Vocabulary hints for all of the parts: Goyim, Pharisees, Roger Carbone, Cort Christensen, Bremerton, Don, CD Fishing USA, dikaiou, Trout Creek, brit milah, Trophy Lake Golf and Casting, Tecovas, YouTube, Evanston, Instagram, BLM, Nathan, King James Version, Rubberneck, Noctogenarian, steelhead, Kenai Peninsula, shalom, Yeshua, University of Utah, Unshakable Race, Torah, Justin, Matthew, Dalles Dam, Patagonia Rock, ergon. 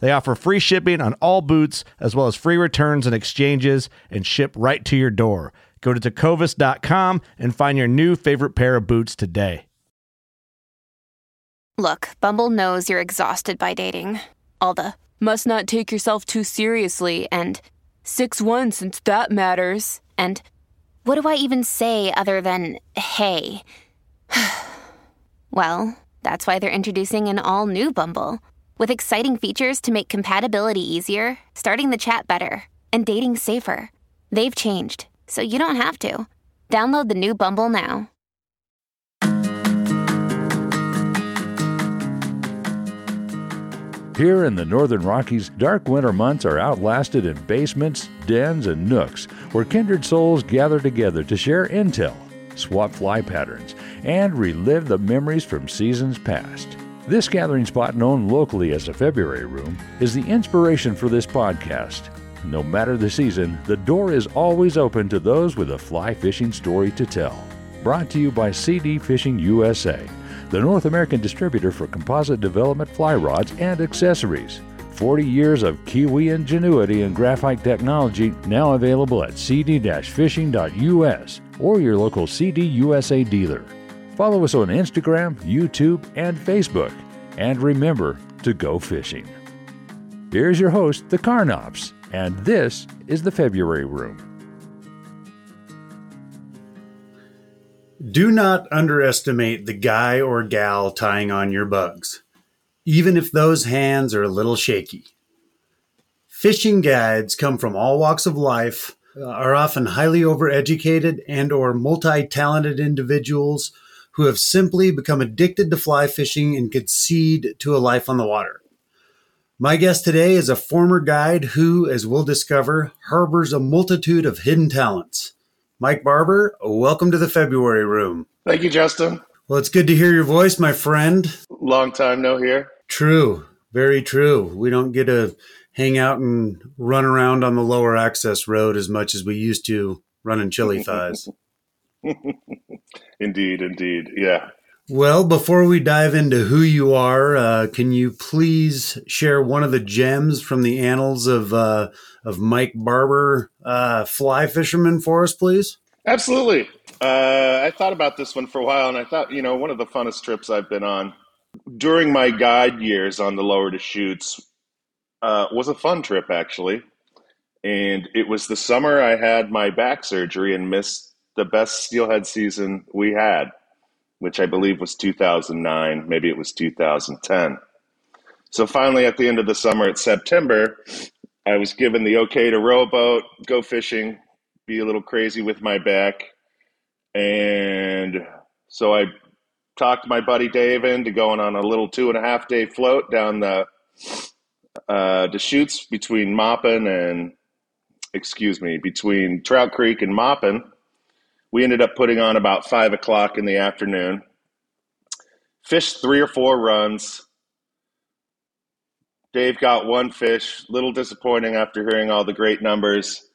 They offer free shipping on all boots, as well as free returns and exchanges, and ship right to your door. Go to Tecovas.com and find your new favorite pair of boots today. Look, Bumble knows you're exhausted by dating. All the, must not take yourself too seriously, and 6'1" since that matters, and what do I even say other than, hey? Well, that's why they're introducing an all-new Bumble, with exciting features to make compatibility easier, starting the chat better, and dating safer. They've changed, so you don't have to. Download the new Bumble now. Here in the Northern Rockies, dark winter months are outlasted in basements, dens, and nooks where kindred souls gather together to share intel, swap fly patterns, and relive the memories from seasons past. This gathering spot, known locally as the February Room, is the inspiration for this podcast. No matter the season, the door is always open to those with a fly fishing story to tell. Brought to you by CD Fishing USA, the North American distributor for composite development fly rods and accessories. 40 years of Kiwi ingenuity and graphite technology, now available at cd-fishing.us or your local CD USA dealer. Follow us on Instagram, YouTube, and Facebook. And remember to go fishing. Here's your host, the Carnops, and this is the February Room. Do not underestimate the guy or gal tying on your bugs, even if those hands are a little shaky. Fishing guides come from all walks of life, are often highly overeducated and or multi-talented individuals who have simply become addicted to fly fishing and concede to a life on the water. My guest today is a former guide who, as we'll discover, harbors a multitude of hidden talents. Mike Barber, welcome to the February Room. Thank you, Justin. Well, it's good to hear your voice, my friend. Long time no hear. True. Very true. We don't get to hang out and run around on the lower access road as much as we used to running chili thighs. Indeed. Yeah. Well, before we dive into who you are, can you please share one of the gems from the annals of Mike Barber, fly fisherman for us, please? Absolutely. I thought about this one for a while, and I thought, one of the funnest trips I've been on during my guide years on the Lower Deschutes was a fun trip, actually. And it was the summer I had my back surgery and missed the best steelhead season we had, which I believe was 2009, maybe it was 2010. So finally, at the end of the summer, it's September, I was given the okay to rowboat, go fishing, be a little crazy with my back. And so I talked my buddy Dave into going on a little 2.5-day float down the Deschutes between between Trout Creek and Maupin. We ended up putting on about 5 o'clock in the afternoon, fished 3 or 4 runs. Dave got one fish, little disappointing after hearing all the great numbers.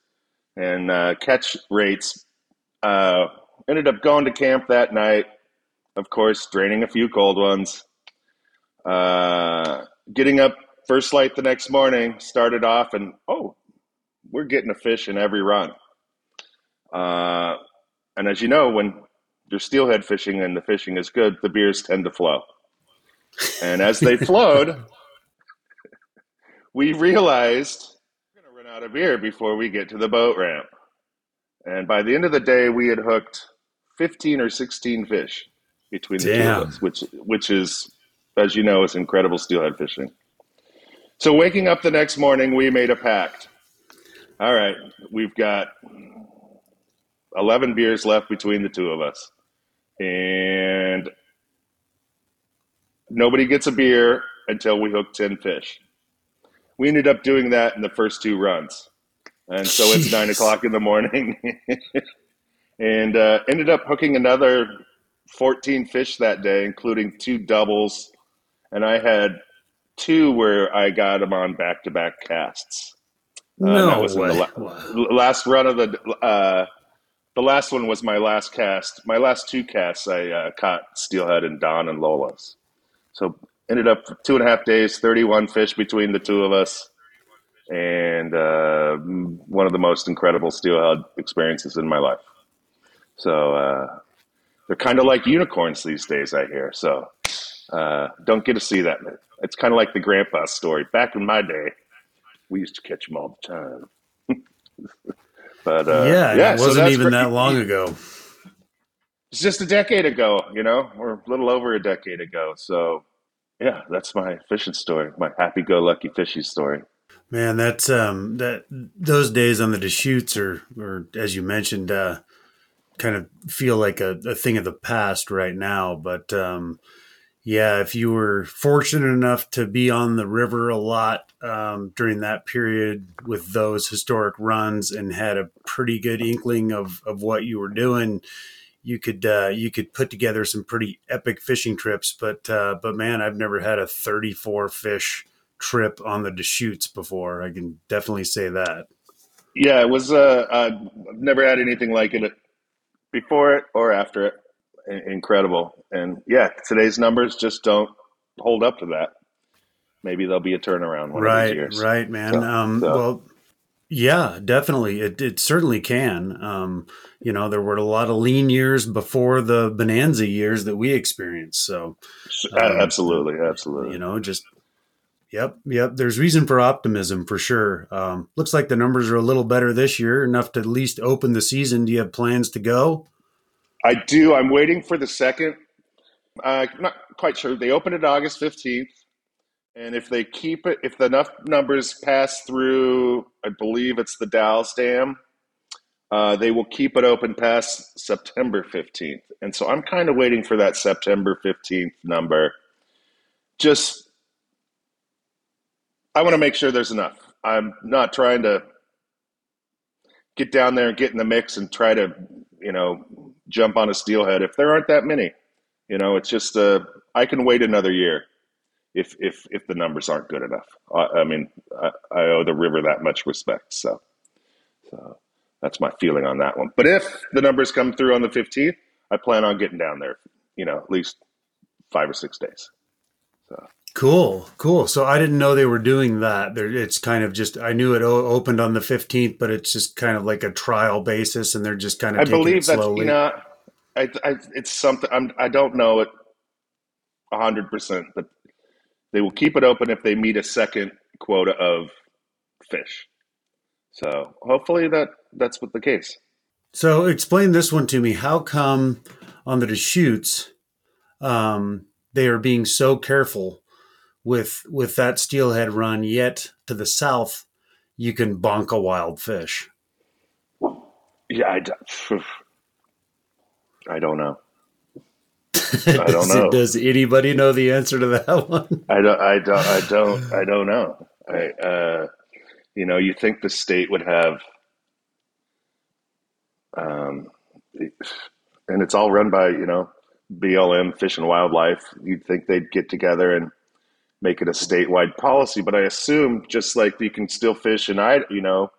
and catch rates. Ended up going to camp that night, of course, draining a few cold ones. Getting up first light the next morning, started off and, oh, we're getting a fish in every run. And as you know, when you're steelhead fishing and the fishing is good, the beers tend to flow. And as they flowed, we realized we're going to run out of beer before we get to the boat ramp. And by the end of the day, we had hooked 15 or 16 fish between the two of us, which is, as you know, is incredible steelhead fishing. So waking up the next morning, we made a pact. All right, we've got 11 beers left between the two of us. And nobody gets a beer until we hook 10 fish. We ended up doing that in the first two runs. And so it's 9 o'clock in the morning. And ended up hooking another 14 fish that day, including two doubles. And I had two where I got them on back-to-back casts. Last run of the last one was my last cast. My last two casts, I caught steelhead and Don and Lolas. So ended up 2.5 days, 31 fish between the two of us, and one of the most incredible steelhead experiences in my life. So they're kind of like unicorns these days, I hear. So don't get to see that. It's kind of like the grandpa story. Back in my day, we used to catch them all the time. But it wasn't even that long ago. It's just a decade ago, or a little over a decade ago. So yeah, that's my fishing story, my happy-go-lucky fishing story. Man, that's those days on the Deschutes or as you mentioned, kind of feel like a thing of the past right now. But yeah, if you were fortunate enough to be on the river a lot during that period with those historic runs and had a pretty good inkling of what you were doing, you could put together some pretty epic fishing trips. But man, I've never had a 34 fish trip on the Deschutes before. I can definitely say that. Yeah, it was. I've never had anything like it before it or after it. Incredible. And yeah, today's numbers just don't hold up to that. Maybe there'll be a turnaround one of these years. Right, man. Well, yeah, definitely. It certainly can. There were a lot of lean years before the bonanza years that we experienced. So absolutely. Yep. There's reason for optimism for sure. Looks like the numbers are a little better this year, enough to at least open the season. Do you have plans to go? I do. I'm waiting for the second. I'm not quite sure. They opened it August 15th. And if they keep it, if enough numbers pass through, I believe it's the Dalles Dam, they will keep it open past September 15th. And so I'm kind of waiting for that September 15th number. Just, I want to make sure there's enough. I'm not trying to get down there and get in the mix and try to, jump on a steelhead if there aren't that many. It's just I can wait another year if the numbers aren't good enough. I owe the river that much respect, so that's my feeling on that one. But if the numbers come through on the 15th, I plan on getting down there at least 5 or 6 days. So Cool. So I didn't know they were doing that. It's kind of just, I knew it opened on the 15th, but it's just kind of like a trial basis, and they're just kind of taking it slowly. It's something, I don't know it 100%, but they will keep it open if they meet a second quota of fish. So hopefully that's what the case. So explain this one to me. How come on the Deschutes, they are being so careful with that steelhead run, yet to the south you can bonk a wild fish? Yeah, I don't know. Does anybody know the answer to that one? I don't know. You think the state would have, and it's all run by, BLM, Fish and Wildlife. You'd think they'd get together and make it a statewide policy, but I assume just like you can still fish in Idaho,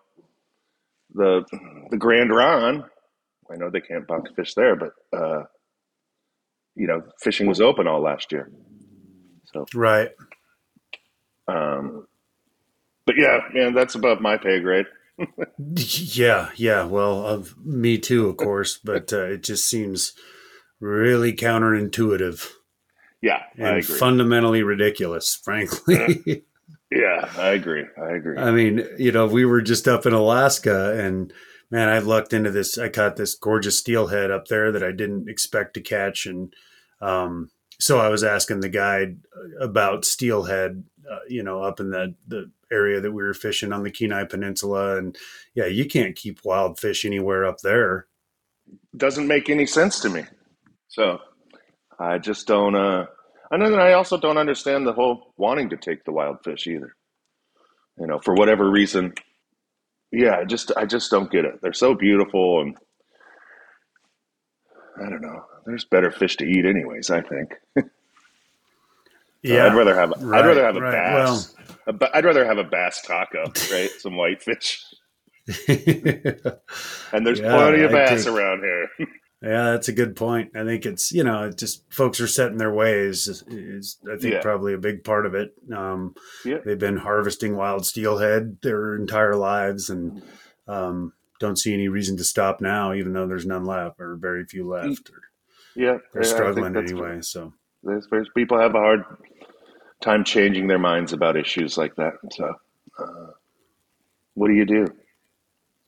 the Grand Ronde, I know they can't buck fish there, but you know, fishing was open all last year. So right. But yeah, man, that's above my pay grade. Yeah. Well, me too, of course, but it just seems really counterintuitive. Yeah, and I agree. Fundamentally ridiculous, frankly. Yeah, I agree. I mean, you know, we were just up in Alaska, and man, I lucked into this. I caught this gorgeous steelhead up there that I didn't expect to catch, and so I was asking the guide about steelhead, you know, up in the area that we were fishing on the Kenai Peninsula, and yeah, you can't keep wild fish anywhere up there. Doesn't make any sense to me. So I just don't. And then I also don't understand the whole wanting to take the wild fish either. You know, for whatever reason. Yeah, I just don't get it. They're so beautiful, and I don't know. There's better fish to eat, anyways, I think. Yeah, I'd rather have a bass. Well, I'd rather have a bass taco, right? Some whitefish. And there's plenty of bass around here. Yeah, that's a good point. I think it's, you know, it just folks are set in their ways is I think probably a big part of it. They've been harvesting wild steelhead their entire lives, and don't see any reason to stop now, even though there's none left or very few left. They're struggling anyway. So there's people have a hard time changing their minds about issues like that. So what do you do?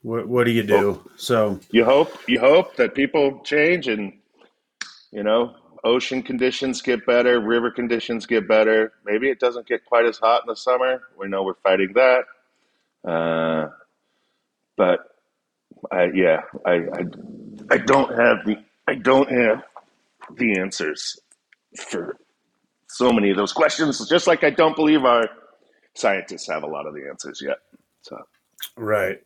What do you do? So you hope that people change, and you know, ocean conditions get better, river conditions get better. Maybe it doesn't get quite as hot in the summer. We know we're fighting that, but I don't have the answers for so many of those questions. Just like I don't believe our scientists have a lot of the answers yet. So. Right.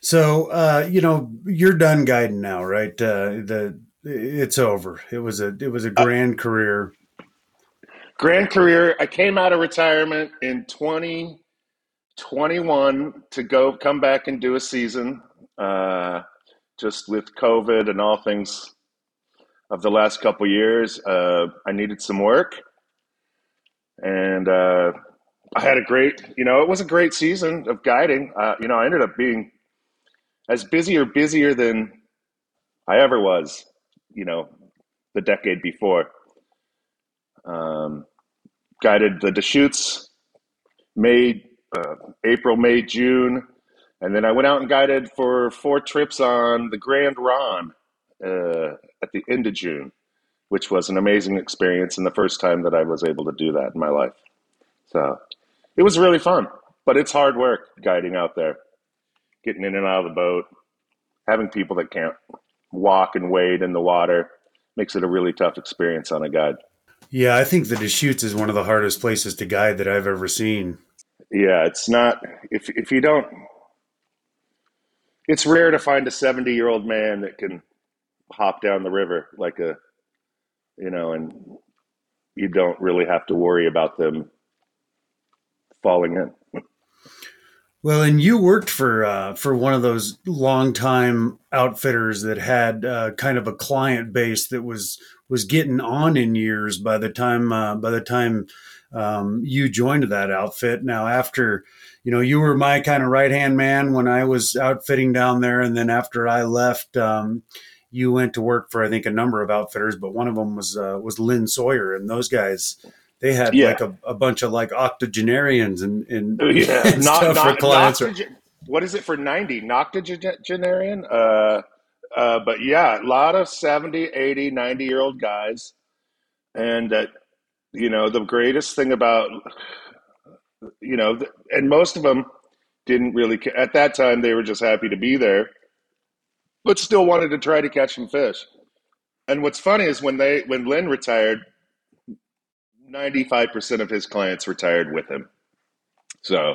So, you know, you're done guiding now, right? It's over. It was a grand career. Grand career. I came out of retirement in 2021 to come back and do a season, just with COVID and all things of the last couple years. I needed some work, and, I had a great, you know, it was a great season of guiding. You know, I ended up being as busy or busier than I ever was, you know, the decade before. Guided the Deschutes, April, May, June. And then I went out and guided for 4 trips on the Grand Ronde at the end of June, which was an amazing experience and the first time that I was able to do that in my life. So it was really fun, but it's hard work guiding out there, getting in and out of the boat, having people that can't walk and wade in the water makes it a really tough experience on a guide. Yeah, I think the Deschutes is one of the hardest places to guide that I've ever seen. Yeah, it's not if you don't. It's rare to find a 70-year-old man that can hop down the river like a, you know, and you don't really have to worry about them falling in. Well, and you worked for one of those longtime outfitters that had kind of a client base that was getting on in years by the time you joined that outfit. Now, after, you know, you were my kind of right hand man when I was outfitting down there, and then after I left, you went to work for I think a number of outfitters, but one of them was Lynn Sawyer, and those guys. They had like a bunch of like octogenarians and stuff for clients. What is it for 90? Noctogenarian? But yeah, a lot of 70, 80, 90-year-old guys. And, you know, the greatest thing about, you know, and most of them didn't really care. At that time, they were just happy to be there, but still wanted to try to catch some fish. And what's funny is when Lynn retired, 95% of his clients retired with him. So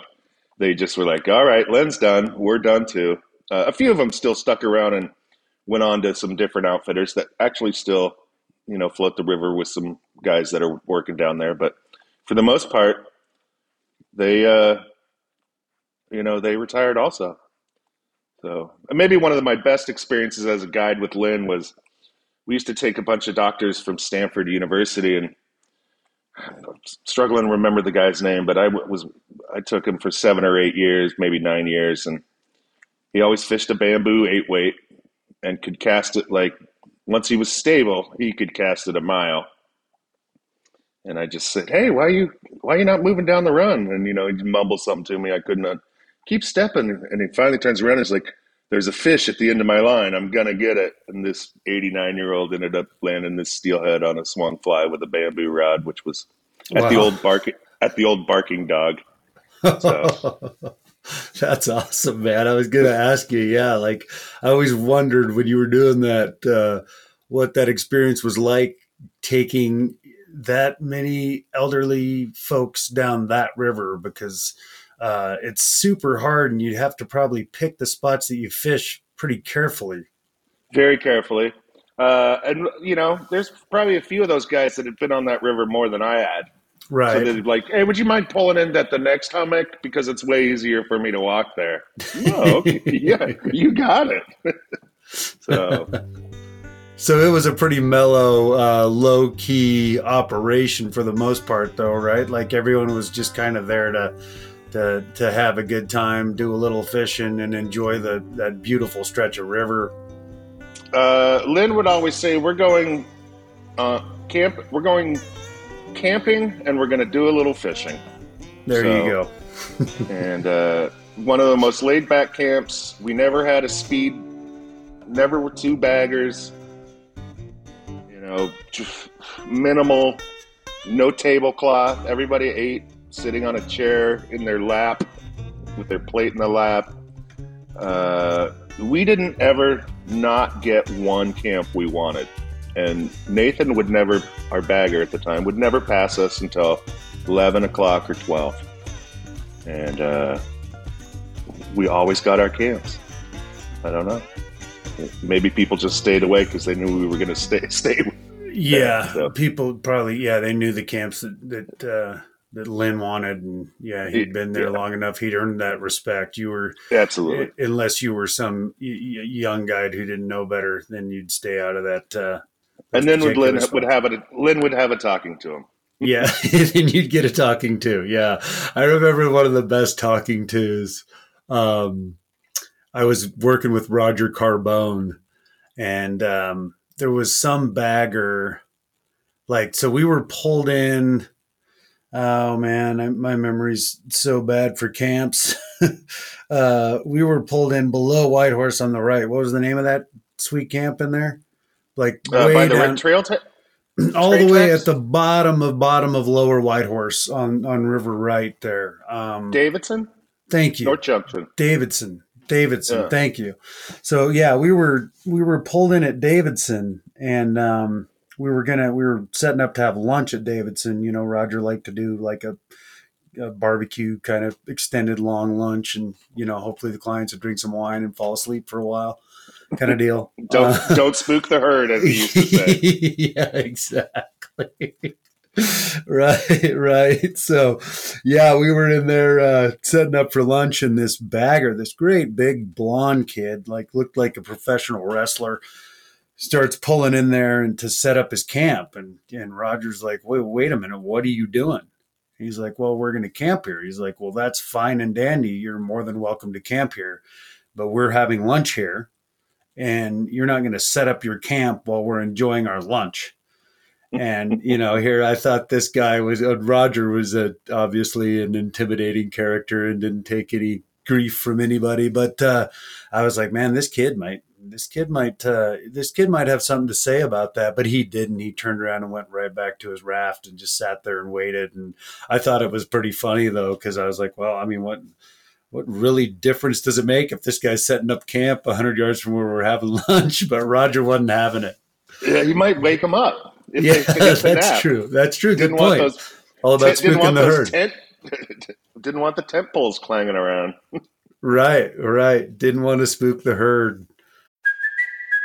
they just were like, all right, Lynn's done. We're done too. A few of them still stuck around and went on to some different outfitters that actually still, you know, float the river with some guys that are working down there. But for the most part, they you know, they retired also. So maybe one of my best experiences as a guide with Lynn was we used to take a bunch of doctors from Stanford University, and I'm struggling to remember the guy's name, but I took him for 7 or 8 years, maybe 9 years, and he always fished a bamboo 8-weight and could cast it like, once he was stable, he could cast it a mile. And I just said, "Hey, why are you not moving down the run?" And, you know, he mumbled something to me. I couldn't keep stepping. And he finally turns around and is like, "There's a fish at the end of my line. I'm going to get it." And this 89-year-old ended up landing this steelhead on a swung fly with a bamboo rod, which was at the old barking dog. So. That's awesome, man. I was going to ask you. Yeah. Like, I always wondered when you were doing that, what that experience was like, taking that many elderly folks down that river, because it's super hard and you have to probably pick the spots that you fish pretty carefully. Very carefully. And, you know, there's probably a few of those guys that had been on that river more than I had. Right. So they'd be like, "Hey, would you mind pulling in at the next hummock? Because it's way easier for me to walk there." No, okay. Yeah, you got it. So it was a pretty mellow, low-key operation for the most part, though, right? Like, everyone was just kind of there to have a good time, do a little fishing, and enjoy that beautiful stretch of river. Lynn would always say, "We're going We're going camping, and we're going to do a little fishing." There you go. And one of the most laid-back camps. We never had a speed. Never were two baggers. You know, just minimal. No tablecloth. Everybody ate sitting on a chair in their lap with their plate in the lap. We didn't ever not get one camp we wanted. And Nathan would never, our bagger at the time, would never pass us until 11 o'clock or 12. And we always got our camps. I don't know. Maybe people just stayed away because they knew we were going to stay. Yeah, so. People probably, they knew the camps that Lynn wanted. And he'd been there long enough. He'd earned that respect. You were absolutely, unless you were some young guide who didn't know better, then you'd stay out of that. And then Lynn would have a talking to him. Yeah, and you'd get a talking to. Yeah, I remember one of the best talking tos. I was working with Roger Carbone, and there was some bagger. Like, so we were pulled in. Oh man, my memory's so bad for camps. We were pulled in below Whitehorse on the right. What was the name of that sweet camp in there? Like way by the down, at the bottom of Lower Whitehorse on River Right there. Davidson? Thank you. North Junction. Davidson. Yeah. Thank you. So we were pulled in at Davidson, and we were setting up to have lunch at Davidson. You know, Roger liked to do like a barbecue kind of extended long lunch, and you know, hopefully the clients would drink some wine and fall asleep for a while. Kind of deal. Don't spook the herd, as he used to say. Yeah, exactly. Right. So, we were in there setting up for lunch, and this bagger, this great big blonde kid, like looked like a professional wrestler, starts pulling in there and to set up his camp. And Roger's like, "Wait a minute, what are you doing?" He's like, "Well, we're going to camp here." He's like, "Well, that's fine and dandy. You're more than welcome to camp here, but we're having lunch here. And you're not going to set up your camp while we're enjoying our lunch." And, you know, here I thought this guy Roger was obviously an intimidating character and didn't take any grief from anybody. But I was like, man, this kid might have something to say about that. But he didn't. He turned around and went right back to his raft and just sat there and waited. And I thought it was pretty funny, though, because I was like, well, I mean, what really difference does it make if this guy's setting up camp 100 yards from where we're having lunch? But Roger wasn't having it. Yeah, you might wake him up. That's true. Good point. All about spooking the herd. Didn't want the tent poles clanging around. Right. Didn't want to spook the herd.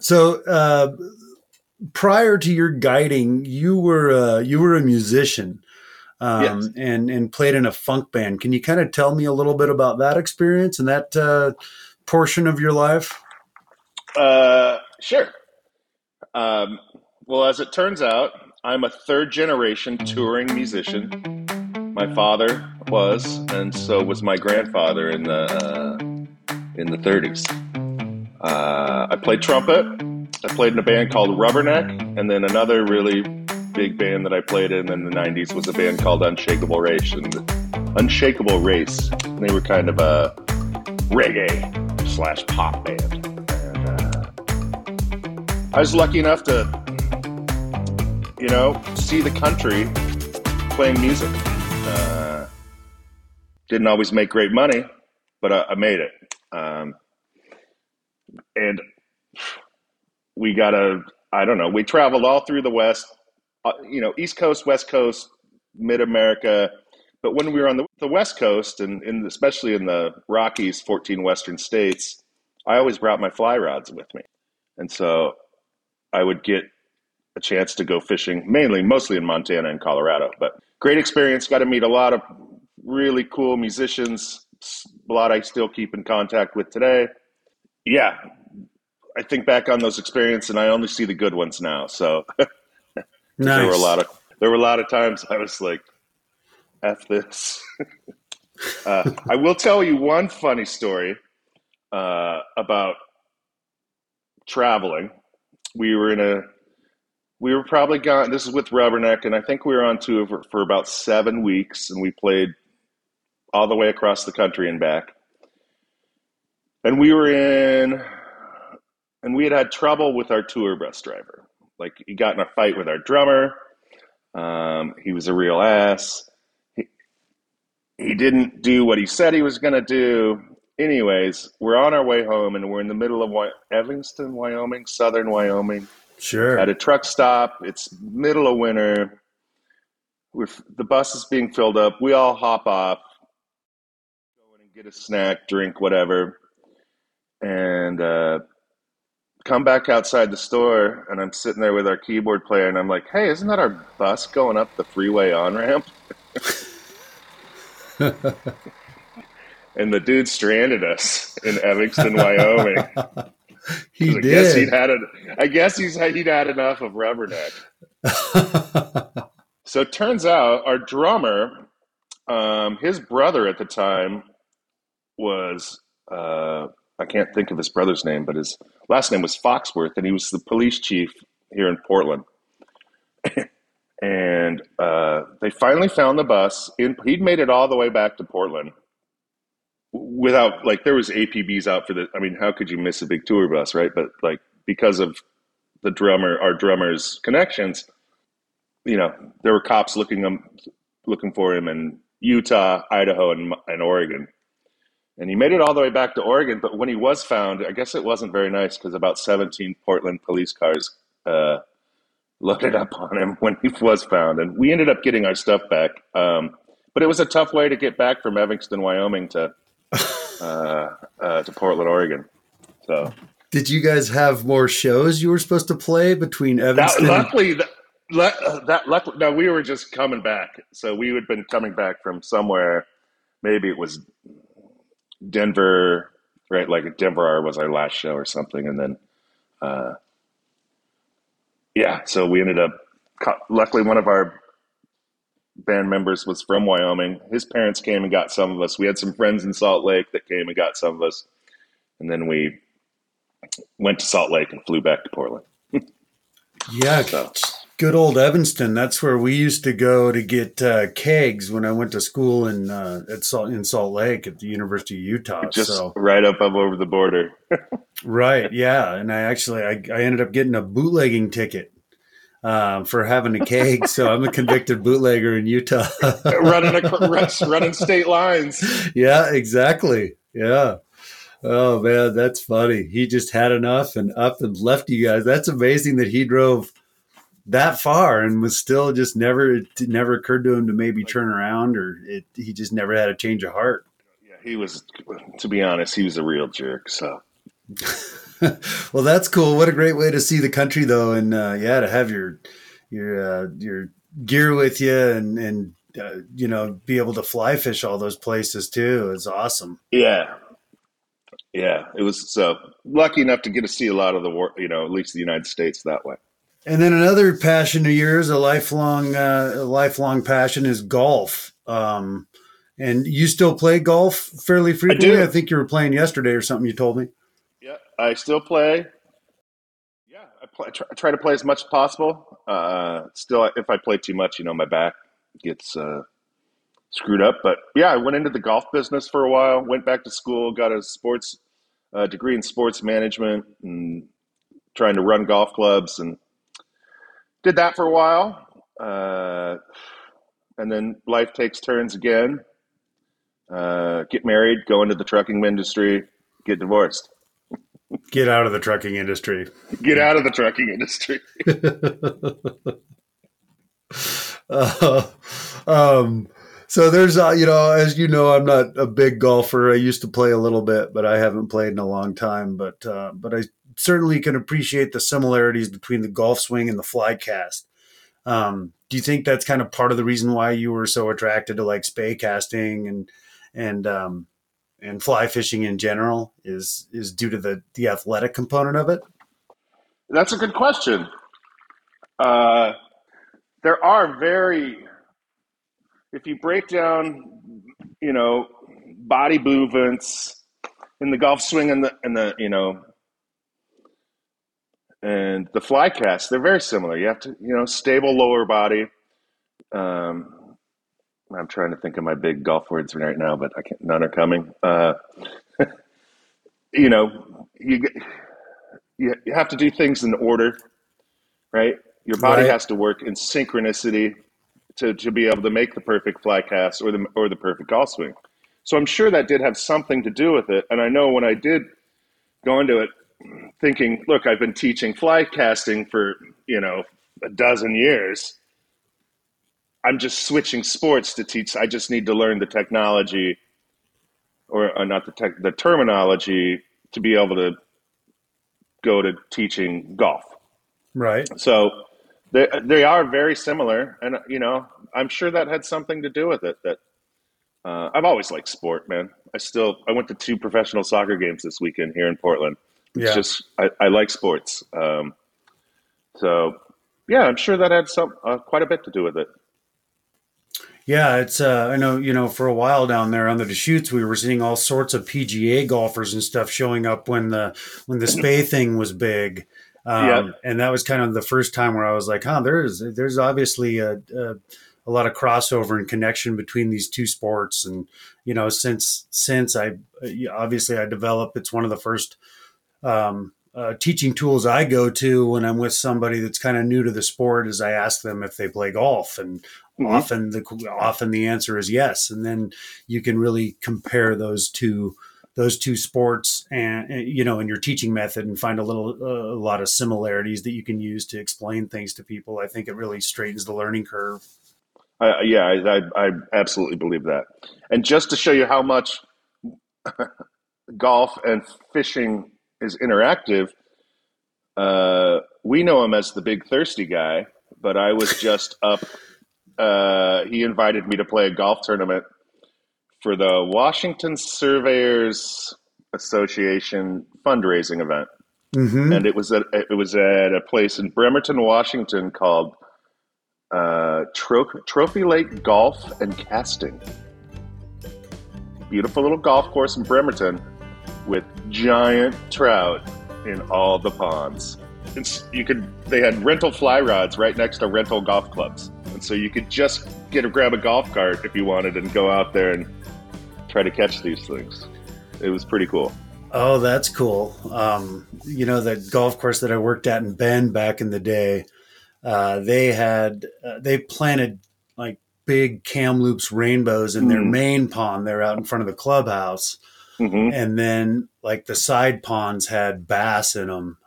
So, prior to your guiding, you were a musician, yes. and played in a funk band. Can you kind of tell me a little bit about that experience and that, portion of your life? Sure. Well, as it turns out, I'm a third generation touring musician. My father was, and so was my grandfather in the 30s. I played trumpet. I played in a band called Rubberneck, and then another really big band that I played in the 90s was a band called Unshakable Race. And they were kind of a reggae/pop band. And I was lucky enough to, see the country playing music. Didn't always make great money, but I made it. And we we traveled all through the West, East Coast, West Coast, Mid-America. But when we were on the West Coast, and especially in the Rockies, 14 Western states, I always brought my fly rods with me. And so I would get a chance to go fishing, mostly in Montana and Colorado. But great experience, got to meet a lot of really cool musicians, a lot I still keep in contact with today. Yeah, I think back on those experiences, and I only see the good ones now. So nice. There were a lot of times I was like, "F this." I will tell you one funny story about traveling. We were probably gone. This is with Rubberneck, and I think we were on tour for about 7 weeks, and we played all the way across the country and back. And we had had trouble with our tour bus driver. Like, he got in a fight with our drummer. He was a real ass. He didn't do what he said he was going to do. Anyways, we're on our way home, and we're in the middle of Evanston, Wyoming, southern Wyoming. Sure. At a truck stop. It's middle of winter. The bus is being filled up. We all hop off, go in and get a snack, drink, whatever. And come back outside the store, and I'm sitting there with our keyboard player, and I'm like, "Hey, isn't that our bus going up the freeway on-ramp?" And the dude stranded us in Evanston, Wyoming. He did. I guess he'd had enough of Rubberneck. So it turns out our drummer, his brother at the time was I can't think of his brother's name, but his last name was Foxworth, and he was the police chief here in Portland. And they finally found the bus. He'd made it all the way back to Portland without, there was APBs out for the. I mean, how could you miss a big tour bus, right? But because of the drummer, our drummer's connections, there were cops looking for him in Utah, Idaho, and Oregon. And he made it all the way back to Oregon, but when he was found, I guess it wasn't very nice, because about 17 Portland police cars loaded up on him when he was found. And we ended up getting our stuff back. But it was a tough way to get back from Evanston, Wyoming to Portland, Oregon. So, did you guys have more shows you were supposed to play between Evanston? Luckily, we were just coming back. So we had been coming back from somewhere. Maybe it was Denver, right? Denver was our last show or something. And then, so we ended up, luckily one of our band members was from Wyoming. His parents came and got some of us. We had some friends in Salt Lake that came and got some of us. And then we went to Salt Lake and flew back to Portland. Yeah. So. Good old Evanston. That's where we used to go to get kegs when I went to school in Salt Lake at the University of Utah. Just so. Right up over the border. Right. Yeah. And I ended up getting a bootlegging ticket for having a keg. So I'm a convicted bootlegger in Utah. running state lines. Yeah, exactly. Yeah. Oh, man, that's funny. He just had enough and up and left you guys. That's amazing that he drove that far and was still just never occurred to him to maybe turn around, or he just never had a change of heart. Yeah, he was, to be honest, he was a real jerk. So, well, that's cool. What a great way to see the country, though, and to have your gear with you and be able to fly fish all those places too is awesome. Yeah. Yeah, it was so lucky enough to get to see a lot of the war, at least the United States that way. And then another passion of yours, a lifelong passion, is golf. And you still play golf fairly frequently? I think you were playing yesterday or something, you told me. Yeah, I still play. Yeah, I try to play as much as possible. Still, if I play too much, my back gets screwed up. But yeah, I went into the golf business for a while, went back to school, got a sports degree in sports management, and trying to run golf clubs, and did that for a while. And then life takes turns again. Get married, go into the trucking industry, get divorced. Get out of the trucking industry. Get out of the trucking industry. So there's, as you know, I'm not a big golfer. I used to play a little bit, but I haven't played in a long time. But I certainly can appreciate the similarities between the golf swing and the fly cast. Do you think that's kind of part of the reason why you were so attracted to like spay casting and fly fishing in general is due to the athletic component of it? That's a good question. There are if you break down, body movements in the golf swing and the fly cast, they're very similar. You have to, stable lower body. I'm trying to think of my big golf words right now, but none are coming. You have to do things in order, right? Your body has to work in synchronicity to be able to make the perfect fly cast or the perfect golf swing. So I'm sure that did have something to do with it. And I know when I did go into it thinking, look, I've been teaching fly casting for, a dozen years. I'm just switching sports to teach. I just need to learn the technology or not the terminology to be able to go to teaching golf. Right. So They are very similar, and I'm sure that had something to do with it. That I've always liked sport, man. I went to two professional soccer games this weekend here in Portland. It's just I like sports, so yeah, I'm sure that had quite a bit to do with it. Yeah, it's I know for a while down there on the Deschutes, we were seeing all sorts of PGA golfers and stuff showing up when the spay thing was big. And that was kind of the first time where I was like, there's obviously a lot of crossover and connection between these two sports. And, since I obviously I developed, it's one of the first teaching tools I go to when I'm with somebody that's kind of new to the sport is I ask them if they play golf. And mm-hmm. often the answer is yes. And then you can really compare those two sports and in your teaching method and find a lot of similarities that you can use to explain things to people. I think it really straightens the learning curve. I absolutely believe that. And just to show you how much golf and fishing is interactive, we know him as the big thirsty guy, but I was just up. He invited me to play a golf tournament for the Washington Surveyors Association fundraising event. Mm-hmm. And it was at a place in Bremerton, Washington called Trophy Lake Golf and Casting. Beautiful little golf course in Bremerton with giant trout in all the ponds. They had rental fly rods right next to rental golf clubs, and so you could just grab a golf cart if you wanted and go out there and try to catch these things. It was pretty cool. Oh, that's cool. You know, the golf course that I worked at in Bend back in the day, they planted like big Kamloops rainbows in their main pond. They're out in front of the clubhouse. Mm-hmm. And then like the side ponds had bass in them.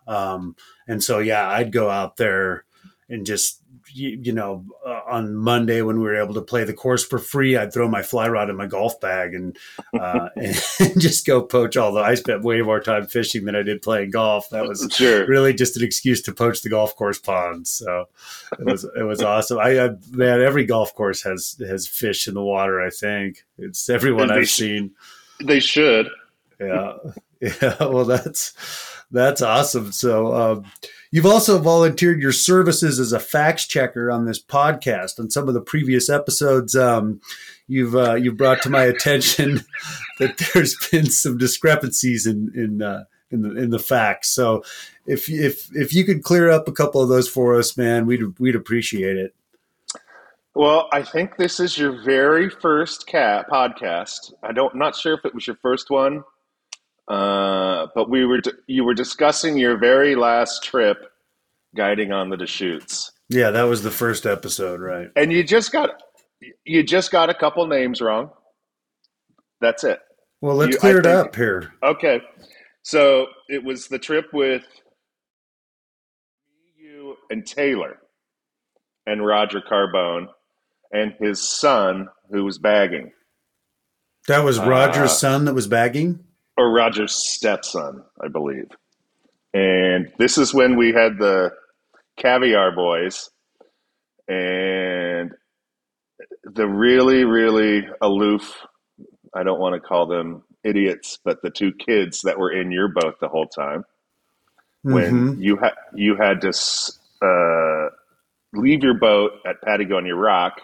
And so, yeah, I'd go out there and just, on Monday when we were able to play the course for free, I'd throw my fly rod in my golf bag and just go poach. Although I spent way more time fishing than I did playing golf. That was really just an excuse to poach the golf course ponds. So it was awesome. Man, every golf course has fish in the water. I think it's everyone I've seen. They should. Yeah. Well, that's awesome. So, you've also volunteered your services as a fact checker on this podcast. On some of the previous episodes, you've brought to my attention that there's been some discrepancies in the facts. So, if you could clear up a couple of those for us, man, we'd appreciate it. Well, I think this is your very first podcast. I'm not sure if it was your first one. But you were discussing your very last trip guiding on the Deschutes. Yeah, that was the first episode, right? And you just got a couple names wrong. That's it. Well, let's clear it up here. Okay. So it was the trip with you and Taylor and Roger Carbone and his son who was bagging. That was Roger's son that was bagging? Or Roger's stepson, I believe. And this is when we had the Caviar Boys. And the really, really aloof, I don't want to call them idiots, but the two kids that were in your boat the whole time. Mm-hmm. When you had to leave your boat at Patagonia Rock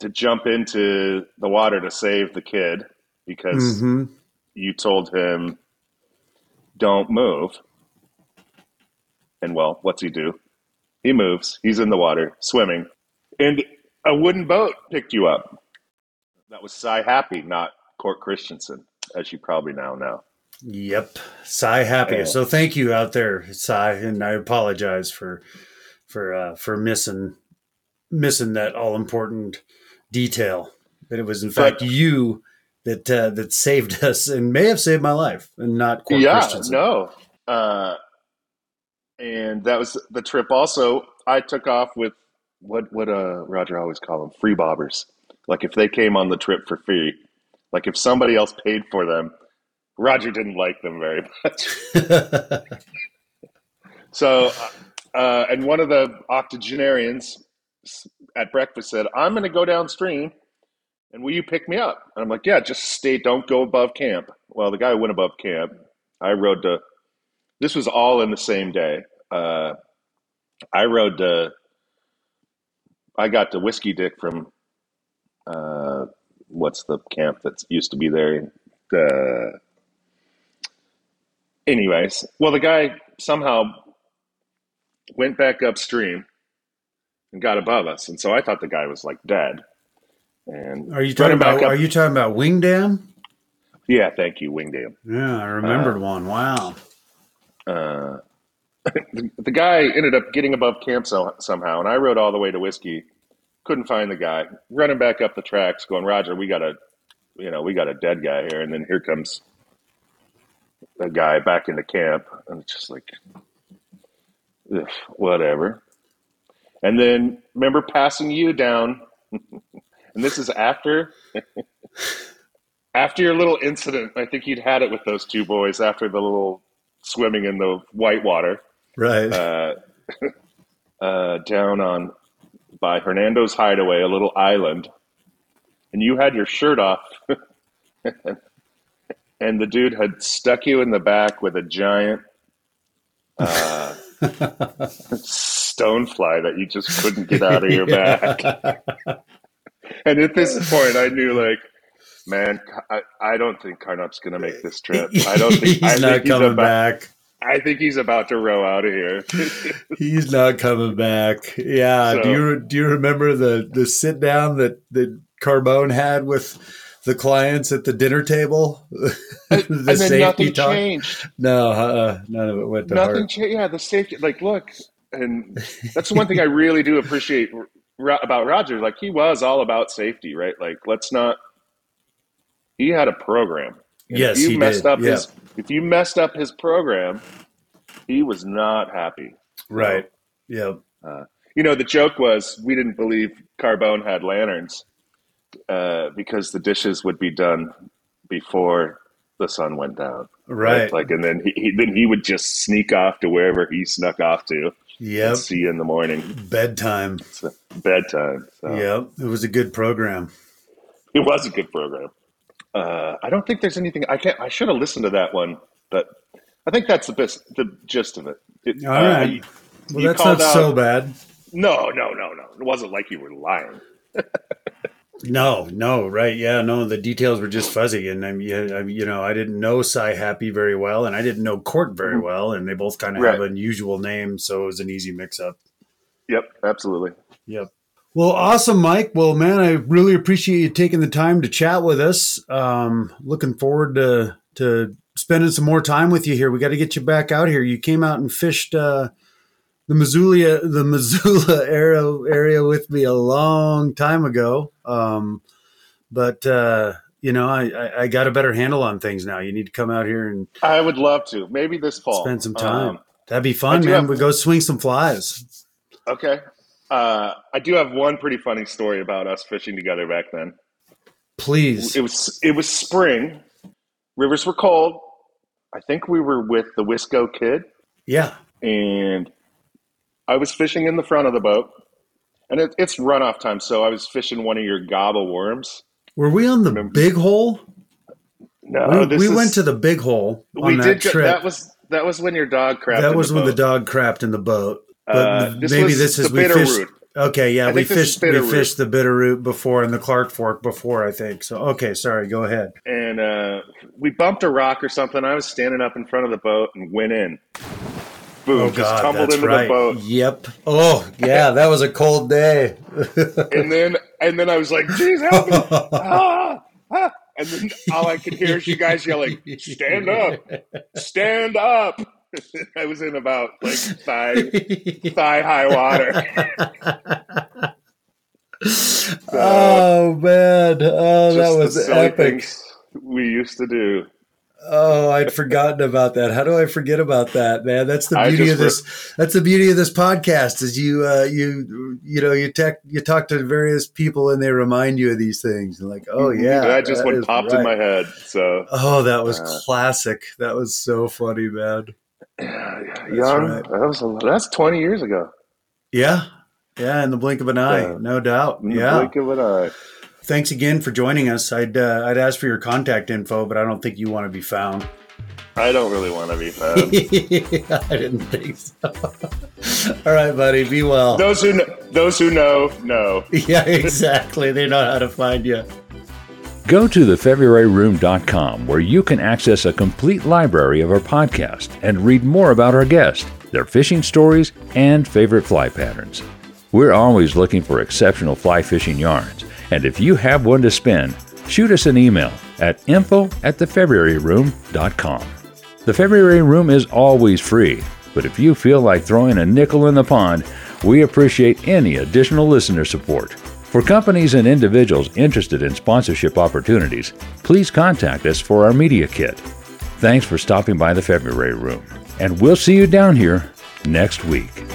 to jump into the water to save the kid. Because you told him, don't move. And well, what's he do? He moves. He's in the water, swimming. And a wooden boat picked you up. That was Cy Happy, not Court Christensen, as you probably now know. Yep. Cy Happy. So thank you out there, Cy. And I apologize for missing that all-important detail. But it was, in fact, you... That saved us and may have saved my life, and not Court Christensen. Yeah, no. And that was the trip. Also, I took off with what Roger always called them, free bobbers. Like if they came on the trip for free, like if somebody else paid for them, Roger didn't like them very much. So, and one of the octogenarians at breakfast said, "I'm going to go downstream. And will you pick me up?" And I'm like, yeah, just stay. Don't go above camp. Well, the guy went above camp. This was all in the same day. I got to Whiskey Dick from, what's the camp that used to be there? Anyways, well, the guy somehow went back upstream and got above us. And so I thought the guy was like dead. And are you talking about Wingdam? Yeah, thank you, Wingdam. Yeah, I remembered one. Wow. The guy ended up getting above camp somehow, and I rode all the way to Whiskey. Couldn't find the guy. Running back up the tracks, going, Roger, we got a dead guy here, and then here comes a guy back into camp, and it's just like, ugh, whatever. And then remember passing you down. And this is after your little incident. I think you'd had it with those two boys after the little swimming in the white water. Right. Down on by Hernando's Hideaway, a little island. And you had your shirt off. And the dude had stuck you in the back with a giant stonefly that you just couldn't get out of your back. And at this point, I knew, like, man, I don't think Carnop's going to make this trip. I don't think he's coming back. I think he's about to row out of here. He's not coming back. Yeah. So, do you remember the sit down that Carbone had with the clients at the dinner table? And then nothing changed. No, none of it went to nothing heart. Yeah, the safety. Like, look, and that's one thing I really do appreciate about Roger. Like, he was all about safety, right? Like, let's not. He had a program. And yes, he did. If you messed up his program, he was not happy. Right. So, yeah. The joke was we didn't believe Carbone had lanterns because the dishes would be done before the sun went down. Right. Like, and then he would just sneak off to wherever he snuck off to. Yeah. See you in the morning. Bedtime. Bedtime. So. Yep. It was a good program. It was a good program. I don't think there's anything I should have listened to that one, but I think that's the gist of it. All right. Well, that's not so bad. No. It wasn't like you were lying. No. Right. Yeah. No, the details were just fuzzy. And I didn't know Cy Happy very well, and I didn't know Court very well. And they both kind of have unusual names. So it was an easy mix up. Yep. Absolutely. Yep. Well, awesome, Mike. Well, man, I really appreciate you taking the time to chat with us. Looking forward to spending some more time with you here. We got to get you back out here. You came out and fished the Missoula area with me a long time ago. I got a better handle on things now. You need to come out here and I would love to. Maybe this fall. Spend some time. That'd be fun, man. We go swing some flies. Okay. I do have one pretty funny story about us fishing together back then. Please. It was spring. Rivers were cold. I think we were with the Wisco Kid. Yeah. And I was fishing in the front of the boat. And it's runoff time, so I was fishing one of your gobble worms. Were we on the Big Hole? No. We went to the Big Hole on that trip. That was when your dog crapped in the boat. That was when the dog crapped in the boat. But maybe this is we fished. Okay, yeah, we fished the Bitterroot before and the Clark Fork before, I think. So okay, sorry, go ahead. And we bumped a rock or something. I was standing up in front of the boat and went in. Boom! Oh, just tumbled into the boat. Yep. Oh yeah, that was a cold day. and then I was like, "Geez, help me!" Ah. And then all I could hear is you guys yelling, "Stand up! Stand up!" I was in about like thigh high water. So, oh man! Oh, that was epic. We used to do. Oh, I'd forgotten about that. How do I forget about that, man? That's the beauty of this. That's the beauty of this podcast. Is you talk to various people and they remind you of these things. And like, oh yeah, that just one popped in my head. So oh, that was classic. That was so funny, man. Yeah, that's 20 years ago. Yeah, in the blink of an eye, no doubt. In the blink of an eye. Thanks again for joining us. I'd ask for your contact info, but I don't think you want to be found. I don't really want to be found. I didn't think so. All right, buddy, be well. Those who know. Yeah, exactly. They know how to find you. Go to thefebruaryroom.com where you can access a complete library of our podcast and read more about our guests, their fishing stories, and favorite fly patterns. We're always looking for exceptional fly fishing yarns, and if you have one to spin, shoot us an email at info@thefebruaryroom.com. The February Room is always free, but if you feel like throwing a nickel in the pond, we appreciate any additional listener support. For companies and individuals interested in sponsorship opportunities, please contact us for our media kit. Thanks for stopping by the February Room, and we'll see you down here next week.